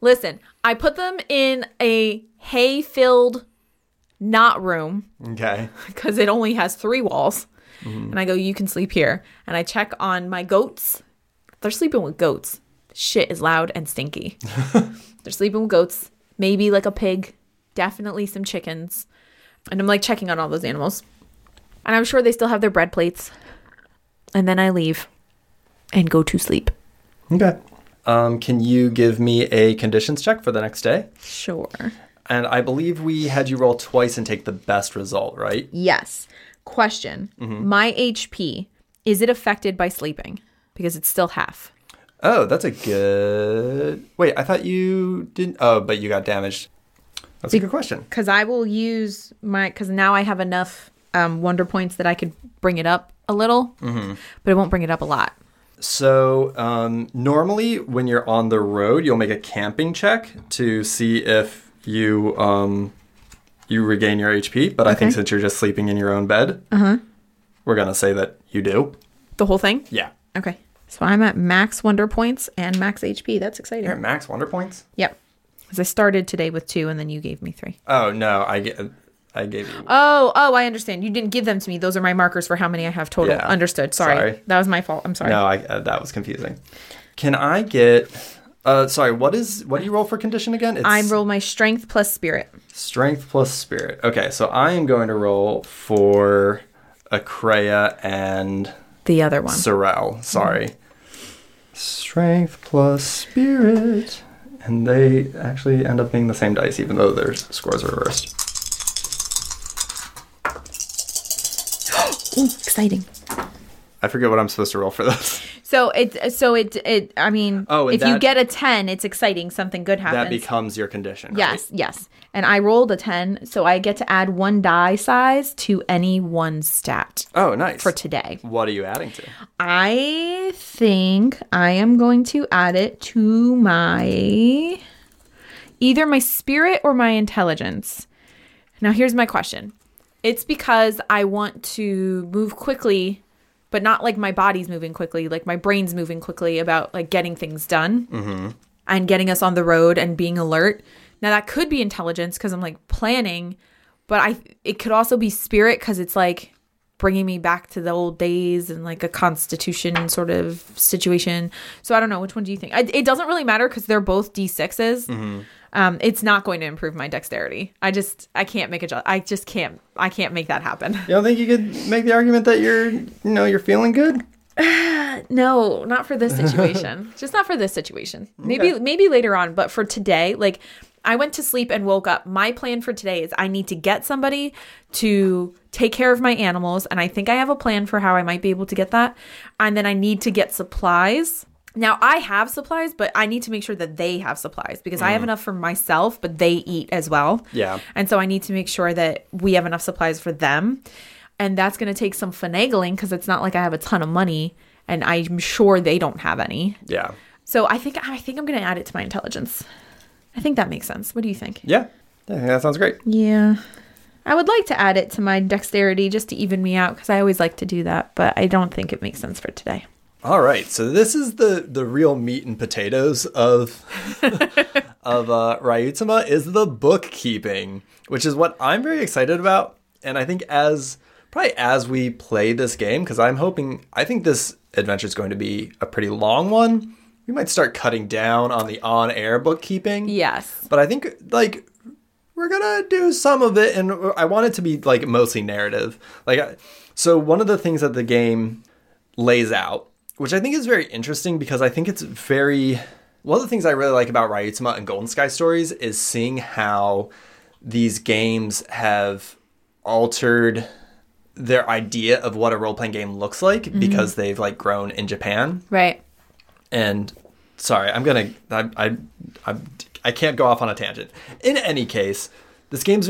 Listen, I put them in a hay-filled knot room. Okay. Because it only has 3 walls. Mm-hmm. And I go, you can sleep here. And I check on my goats. They're sleeping with goats. Shit is loud and stinky. They're sleeping with goats. Maybe like a pig. Definitely some chickens. And I'm like checking on all those animals. And I'm sure they still have their bread plates. And then I leave and go to sleep. Okay. Can you give me a conditions check for the next day? Sure. And I believe we had you roll twice and take the best result, right? Yes. Question. Mm-hmm. My HP, is it affected by sleeping? Because it's still half. Oh, that's a good... Wait, I thought you didn't... Oh, but you got damaged. That's a good question. Because I will use my... Because now I have enough Wonder Points that I could bring it up a little. Mm-hmm. But it won't bring it up a lot. So normally when you're on the road, you'll make a camping check to see if you you regain your HP. But okay. I think since you're just sleeping in your own bed, we're going to say that you do. The whole thing? Yeah. Okay. So I'm at max Wonder Points and max HP. That's exciting. You're at max Wonder Points? Yep. Because I started today with 2 and then you gave me 3. Oh, no. I gave you... Oh, I understand. You didn't give them to me. Those are my markers for how many I have total. Yeah. Understood. Sorry. That was my fault. I'm sorry. No, that was confusing. Can I get... sorry, what do you roll for condition again? I roll my strength plus spirit. Strength plus spirit. Okay, so I am going to roll for Akreya and... The other one. Sorrel. Sorry. Mm-hmm. Strength plus spirit. And they actually end up being the same dice, even though their scores are reversed. Ooh, exciting. I forget what I'm supposed to roll for this. If you get a 10, it's exciting. Something good happens. That becomes your condition, right? Yes. And I rolled a 10, so I get to add 1 die size to any 1 stat. Oh, nice. For today. What are you adding to? I think I am going to add it to my... Either my spirit or my intelligence. Now, here's my question. It's because I want to move quickly... But not like my body's moving quickly, like my brain's moving quickly about like getting things done and getting us on the road and being alert. Now that could be intelligence because I'm like planning, but it could also be spirit because it's like bringing me back to the old days and like a constitution sort of situation. So I don't know. Which one do you think? It doesn't really matter because they're both D6s. Mm-hmm. It's not going to improve my dexterity. I can't make a job. I can't make that happen. You don't think you could make the argument that you're feeling good? No, not for this situation. Just not for this situation. Maybe later on, but for today, like I went to sleep and woke up. My plan for today is I need to get somebody to take care of my animals. And I think I have a plan for how I might be able to get that. And then I need to get supplies. Now, I have supplies, but I need to make sure that they have supplies because I have enough for myself, but they eat as well. Yeah. And so I need to make sure that we have enough supplies for them. And that's going to take some finagling because it's not like I have a ton of money and I'm sure they don't have any. Yeah. So I think I'm going to add it to my intelligence. I think that makes sense. What do you think? Yeah. I think that sounds great. Yeah. I would like to add it to my dexterity just to even me out because I always like to do that, but I don't think it makes sense for today. All right, so this is the real meat and potatoes of Ryuutama is the bookkeeping, which is what I'm very excited about. And I think as we play this game, because I think this adventure is going to be a pretty long one. We might start cutting down on the on-air bookkeeping. Yes, but I think like we're gonna do some of it, and I want it to be like mostly narrative. So one of the things that the game lays out. Which I think is very interesting because I think it's one of the things I really like about Ryuutama and Golden Sky Stories is seeing how these games have altered their idea of what a role-playing game looks like because they've like grown in Japan. Right. And sorry, I can't go off on a tangent. In any case, this game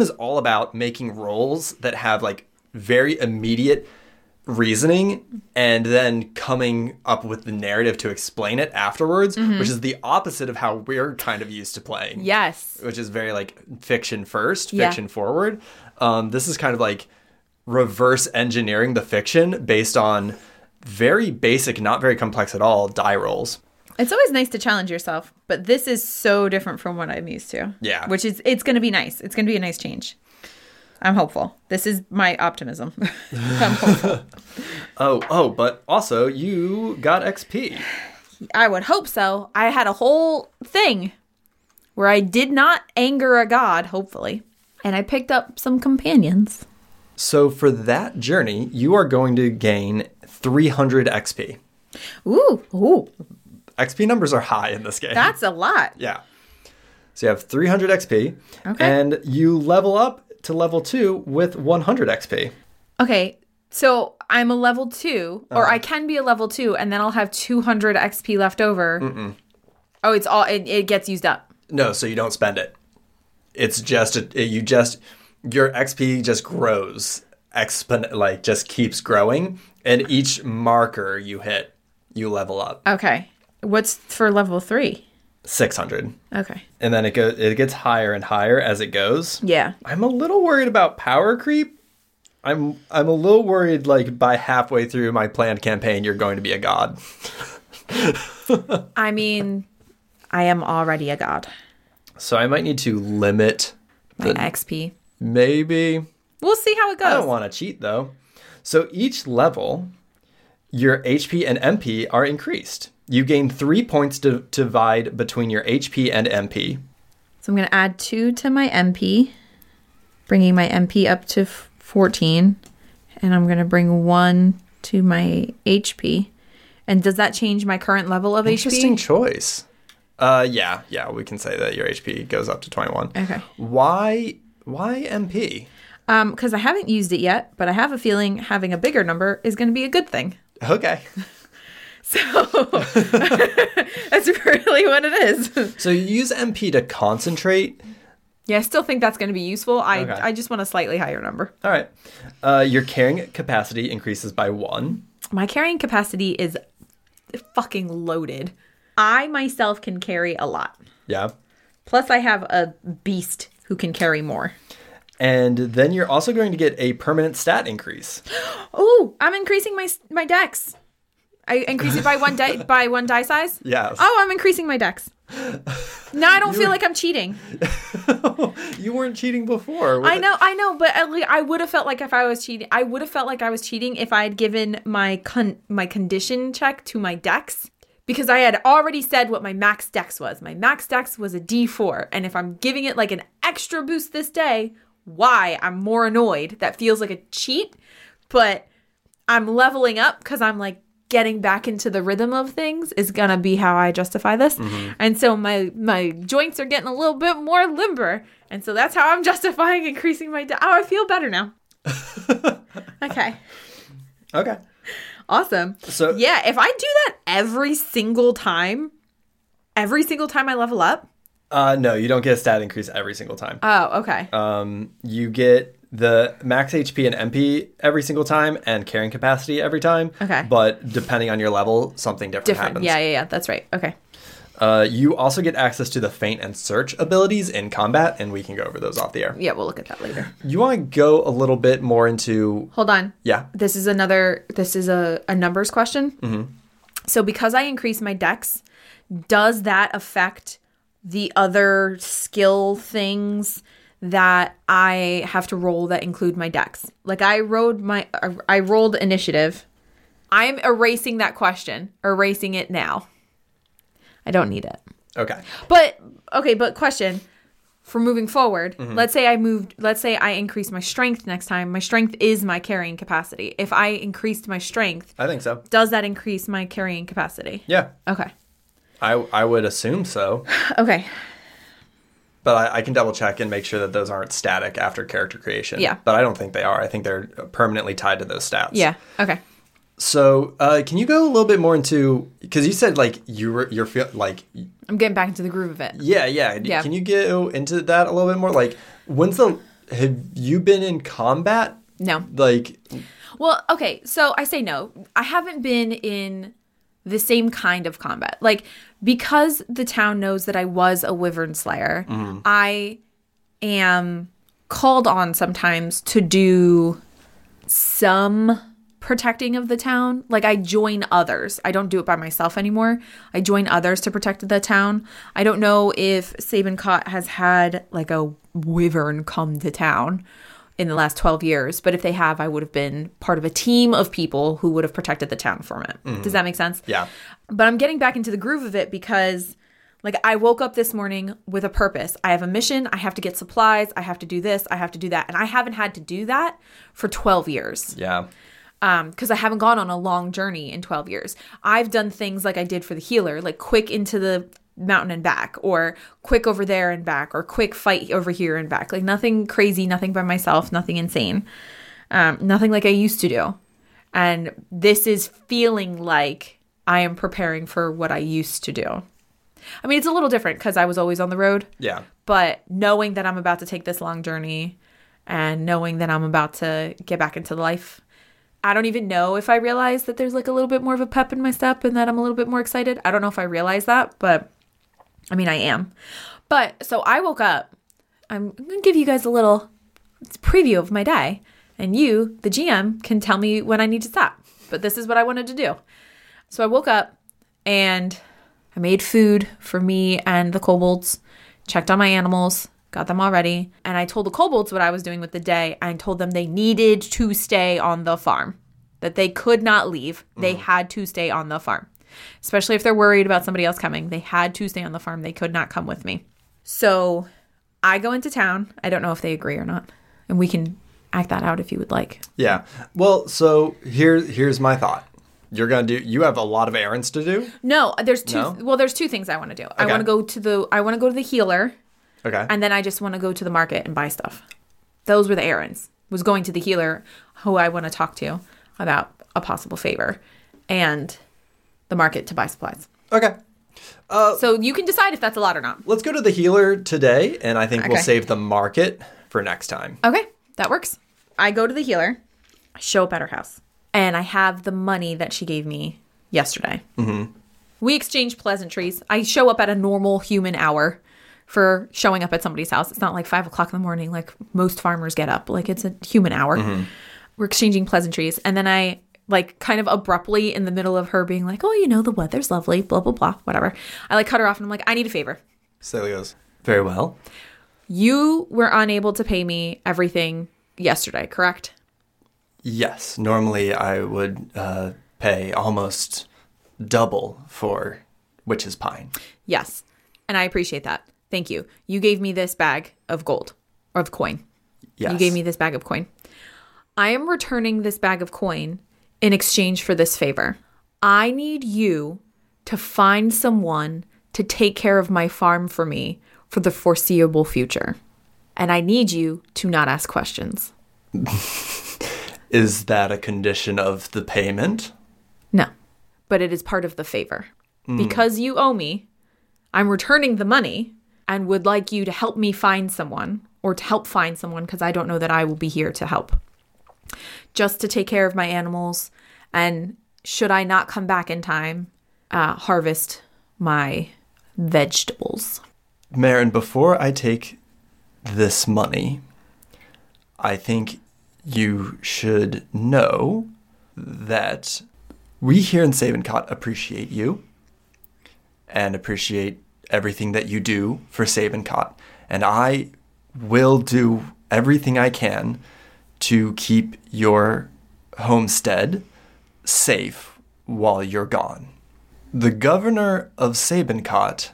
is all about making roles that have like very immediate reasoning and then coming up with the narrative to explain it afterwards, mm-hmm. which is the opposite of how we're kind of used to playing. Yes. Which is very like fiction first, fiction forward. This is kind of like reverse engineering the fiction based on very basic, not very complex at all, die rolls. It's always nice to challenge yourself, but this is so different from what I'm used to. Yeah. Which is, it's going to be nice. It's going to be a nice change. I'm hopeful. This is my optimism. I'm hopeful. Oh, but also you got XP. I would hope so. I had a whole thing where I did not anger a god, hopefully. And I picked up some companions. So for that journey, you are going to gain 300 XP. Ooh. XP numbers are high in this game. That's a lot. Yeah. So you have 300 XP. Okay. And you level up to level 2 with 100 XP. Okay. So I'm a level 2, or I can be a level 2, and then I'll have 200 XP left over. Mm-mm. Oh, it's all, it gets used up. No, so you don't spend it. It's just, your XP just grows. Just keeps growing. And each marker you hit, you level up. Okay. What's for level 3? 600. Okay. And then it gets higher and higher as it goes. Yeah. I'm a little worried about power creep. I'm a little worried, like, by halfway through my planned campaign, you're going to be a god. I mean, I am already a god. So I might need to limit my XP. Maybe. We'll see how it goes. I don't want to cheat, though. So each level, your HP and MP are increased. You gain 3 points to divide between your HP and MP. So I'm going to add 2 to my MP, bringing my MP up to 14. And I'm going to bring 1 to my HP. And does that change my current level of HP? Interesting choice. Yeah, we can say that your HP goes up to 21. Okay. Why MP? Because I haven't used it yet, but I have a feeling having a bigger number is going to be a good thing. Okay. So that's really what it is. So you use MP to concentrate. Yeah, I still think that's going to be useful. I just want a slightly higher number. All right. Your carrying capacity increases by 1. My carrying capacity is fucking loaded. I myself can carry a lot. Yeah. Plus I have a beast who can carry more. And then you're also going to get a permanent stat increase. Oh, I'm increasing my dex. I increase it by one die size? Yes. Oh, I'm increasing my dex. Now I don't feel like I'm cheating. You weren't cheating before. I know, but at least I would have felt like I was cheating if I had given my my condition check to my dex, because I had already said what my max dex was. My max dex was a D4, and if I'm giving it like an extra boost this day, why? I'm more annoyed. That feels like a cheat, but I'm leveling up because I'm like, getting back into the rhythm of things is going to be how I justify this. Mm-hmm. And so my joints are getting a little bit more limber. And so that's how I'm justifying increasing my... I feel better now. Okay. Awesome. So yeah, if I do that every single time I level up... No, you don't get a stat increase every single time. Oh, okay. You get... the max HP and MP every single time and carrying capacity every time. Okay. But depending on your level, something different happens. Yeah. That's right. Okay. You also get access to the feint and search abilities in combat, and we can go over those off the air. Yeah, we'll look at that later. You want to go a little bit more into... Hold on. Yeah. This is a numbers question. Mm-hmm. So because I increase my dex, does that affect the other skill things that I have to roll that include my dex? Like I rolled initiative. I'm erasing that question. Erasing it now. I don't need it. Okay. But question for moving forward. Mm-hmm. Let's say I increase my strength next time. My strength is my carrying capacity. If I increased my strength, I think so. Does that increase my carrying capacity? Yeah. Okay. I would assume so. Okay. But I can double check and make sure that those aren't static after character creation. Yeah. But I don't think they are. I think they're permanently tied to those stats. Yeah. Okay. So can you go a little bit more into, because you said like you're feel like I'm getting back into the groove of it. Yeah. Can you go into that a little bit more? Like, have you been in combat No. Like... Well, okay, so I say no. I haven't been in the same kind of combat. Like, because the town knows that I was a Wyvern Slayer, mm-hmm. I am called on sometimes to do some protecting of the town. Like, I join others. I don't do it by myself anymore. I join others to protect the town. I don't know if Sabincott has had, like, a wyvern come to town in the last 12 years, but if they have, I would have been part of a team of people who would have protected the town from it. Mm-hmm. Does that make sense? Yeah. But I'm getting back into the groove of it because, like, I woke up this morning with a purpose. I have a mission. I have to get supplies. I have to do this. I have to do that. And I haven't had to do that for 12 years. Yeah. Because I haven't gone on a long journey in 12 years. I've done things like I did for the healer, like quick into the mountain and back, or quick over there and back, or quick fight over here and back. Like, nothing crazy, nothing by myself, nothing insane, nothing like I used to do. And this is feeling like I am preparing for what I used to do. I mean, it's a little different because I was always on the road. Yeah. But knowing that I'm about to take this long journey and knowing that I'm about to get back into life, I don't even know if I realize that there's, like, a little bit more of a pep in my step and that I'm a little bit more excited. I don't know if I realize that, but I mean, I am. But so I woke up. I'm going to give you guys a little preview of my day. And you, the GM, can tell me when I need to stop. But this is what I wanted to do. So I woke up and I made food for me and the kobolds, checked on my animals, got them all ready. And I told the kobolds what I was doing with the day. I told them they needed to stay on the farm, that they could not leave. Mm. They had to stay on the farm. Especially if they're worried about somebody else coming. They had to stay on the farm. They could not come with me. So I go into town. I don't know if they agree or not. And we can act that out if you would like. Yeah. Well, so here's my thought. You're going to do – you have a lot of errands to do? No. There's two things I want to do. Okay. I want to go to the healer. Okay. And then I just want to go to the market and buy stuff. Those were the errands. Was going to the healer, who I want to talk to about a possible favor. And – the market to buy supplies. Okay. So you can decide if that's a lot or not. Let's go to the healer today, and I think we'll save the market for next time. Okay. That works. I go to the healer. I show up at her house, and I have the money that she gave me yesterday. Mm-hmm. We exchange pleasantries. I show up at a normal human hour for showing up at somebody's house. It's not like 5 o'clock in the morning like most farmers get up. Like, it's a human hour. Mm-hmm. We're exchanging pleasantries, and then I... like, kind of abruptly in the middle of her being like, oh, you know, the weather's lovely, blah, blah, blah, whatever. I, like, cut her off, and I'm like, I need a favor. Sally goes, very well. You were unable to pay me everything yesterday, correct? Yes. Normally I would pay almost double for Witch's Pine. Yes. And I appreciate that. Thank you. You gave me this bag of gold, or of coin. Yes. You gave me this bag of coin. I am returning this bag of coin in exchange for this favor. I need you to find someone to take care of my farm for me for the foreseeable future. And I need you to not ask questions. Is that a condition of the payment? No, but it is part of the favor. Mm. Because you owe me, I'm returning the money and would like you to help me find someone, or to help find someone, because I don't know that I will be here to help. Just to take care of my animals, and should I not come back in time, harvest my vegetables. Marin, before I take this money, I think you should know that we here in Sabincott appreciate you and appreciate everything that you do for Sabincott. And I will do everything I can to keep your homestead safe while you're gone. The governor of Sabincott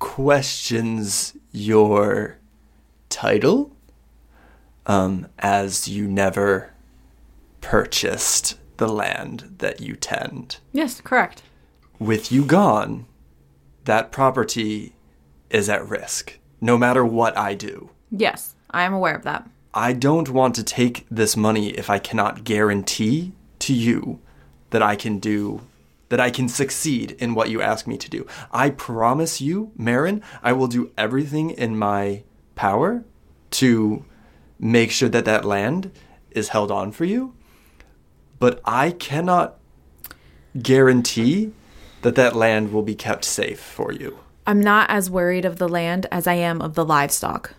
questions your title, as you never purchased the land that you tend. Yes, correct. With you gone, that property is at risk, no matter what I do. Yes, I am aware of that. I don't want to take this money if I cannot guarantee to you that I can succeed in what you ask me to do. I promise you, Marin, I will do everything in my power to make sure that that land is held on for you, but I cannot guarantee that that land will be kept safe for you. I'm not as worried of the land as I am of the livestock.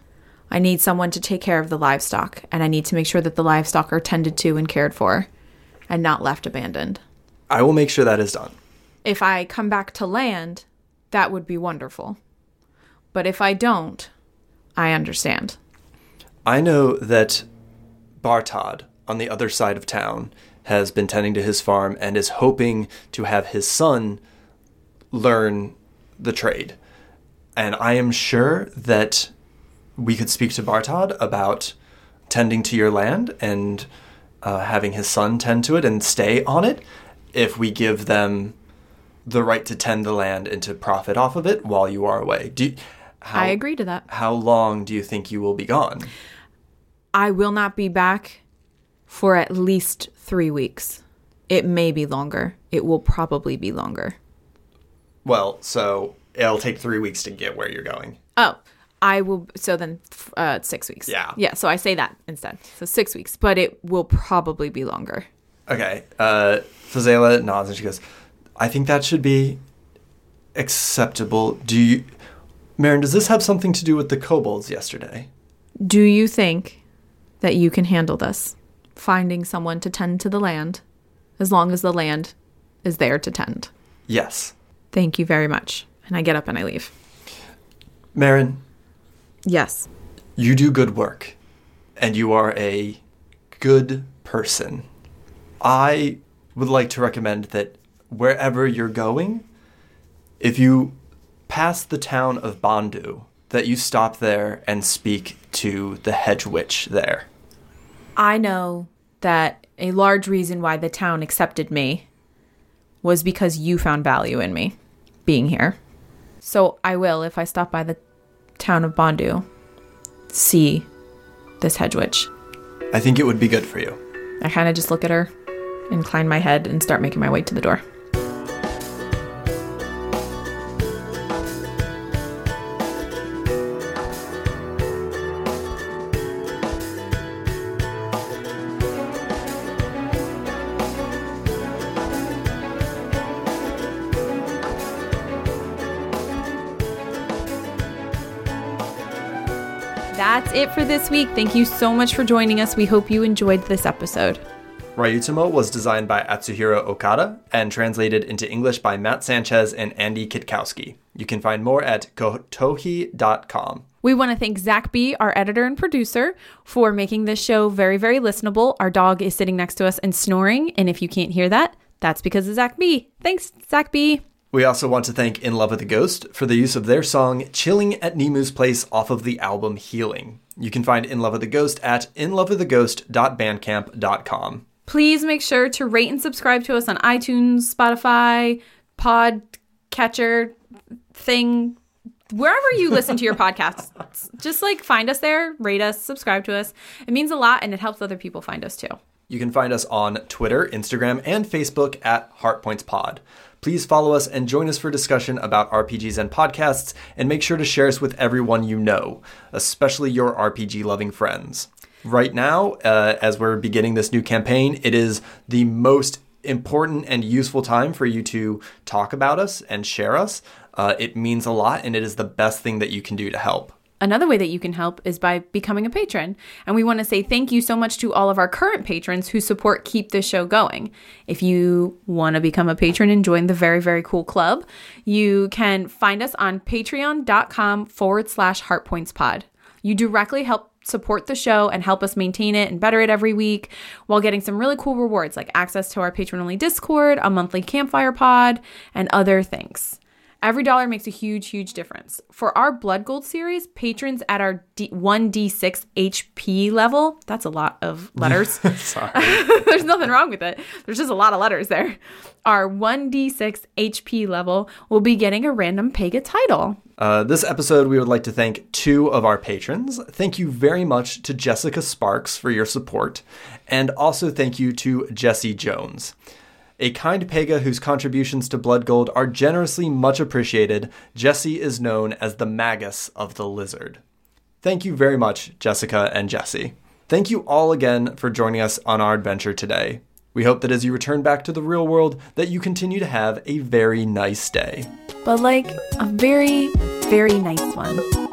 I need someone to take care of the livestock, and I need to make sure that the livestock are tended to and cared for and not left abandoned. I will make sure that is done. If I come back to land, that would be wonderful. But if I don't, I understand. I know that Bartod, on the other side of town, has been tending to his farm and is hoping to have his son learn the trade. And I am sure that we could speak to Bartod about tending to your land and having his son tend to it and stay on it if we give them the right to tend the land and to profit off of it while you are away. I agree to that. How long do you think you will be gone? I will not be back for at least 3 weeks. It may be longer. It will probably be longer. Well, so it'll take 3 weeks to get where you're going. Oh, I will. So then 6 weeks. Yeah. Yeah. So I say that instead. So 6 weeks, but it will probably be longer. Okay. Fazela nods and she goes, I think that should be acceptable. Do you, Marin, does this have something to do with the kobolds yesterday? Do you think that you can handle this? Finding someone to tend to the land, as long as the land is there to tend. Yes. Thank you very much. And I get up and I leave. Marin. Yes. You do good work, and you are a good person. I would like to recommend that wherever you're going, if you pass the town of Bondu, that you stop there and speak to the hedge witch there. I know that a large reason why the town accepted me was because you found value in me being here. So I will, if I stop by the town of Bondu, see this hedge witch. I think it would be good for you. I kind of just look at her, incline my head, and start making my way to the door. It for this week. Thank you so much for joining us. We hope you enjoyed this episode. Ryuutama was designed by Atsuhiro Okada and translated into English by Matt Sanchez and Andy Kitkowski. You can find more at kotohi.com. We want to thank Zach B., our editor and producer, for making this show very, very listenable. Our dog is sitting next to us and snoring, and if you can't hear that, that's because of Zach B. Thanks, Zach B. We also want to thank In Love with the Ghost for the use of their song Chilling at Nemu's Place off of the album Healing. You can find In Love with the Ghost at inloveoftheghost.bandcamp.com. Please make sure to rate and subscribe to us on iTunes, Spotify, Podcatcher, thing, wherever you listen to your podcasts. Just like find us there, rate us, subscribe to us. It means a lot and it helps other people find us too. You can find us on Twitter, Instagram, and Facebook at HeartPointsPod. Please follow us and join us for discussion about RPGs and podcasts, and make sure to share us with everyone you know, especially your RPG-loving friends. Right now, as we're beginning this new campaign, it is the most important and useful time for you to talk about us and share us. It means a lot, and it is the best thing that you can do to help. Another way that you can help is by becoming a patron. And we want to say thank you so much to all of our current patrons who support Keep This Show Going. If you want to become a patron and join the very, very cool club, you can find us on patreon.com/HeartPointsPod. You directly help support the show and help us maintain it and better it every week while getting some really cool rewards like access to our patron-only Discord, a monthly campfire pod, and other things. Every dollar makes a huge, huge difference. For our Blood Gold series, patrons at our 1d6 HP level, that's a lot of letters. Sorry. There's nothing wrong with it. There's just a lot of letters there. Our 1d6 HP level will be getting a random Pega title. This episode, we would like to thank two of our patrons. Thank you very much to Jessica Sparks for your support. And also thank you to Jesse Jones. A kind Pega whose contributions to Blood Gold are generously much appreciated. Jesse is known as the Magus of the Lizard. Thank you very much, Jessica and Jesse. Thank you all again for joining us on our adventure today. We hope that as you return back to the real world, that you continue to have a very nice day. But like, a very, very nice one.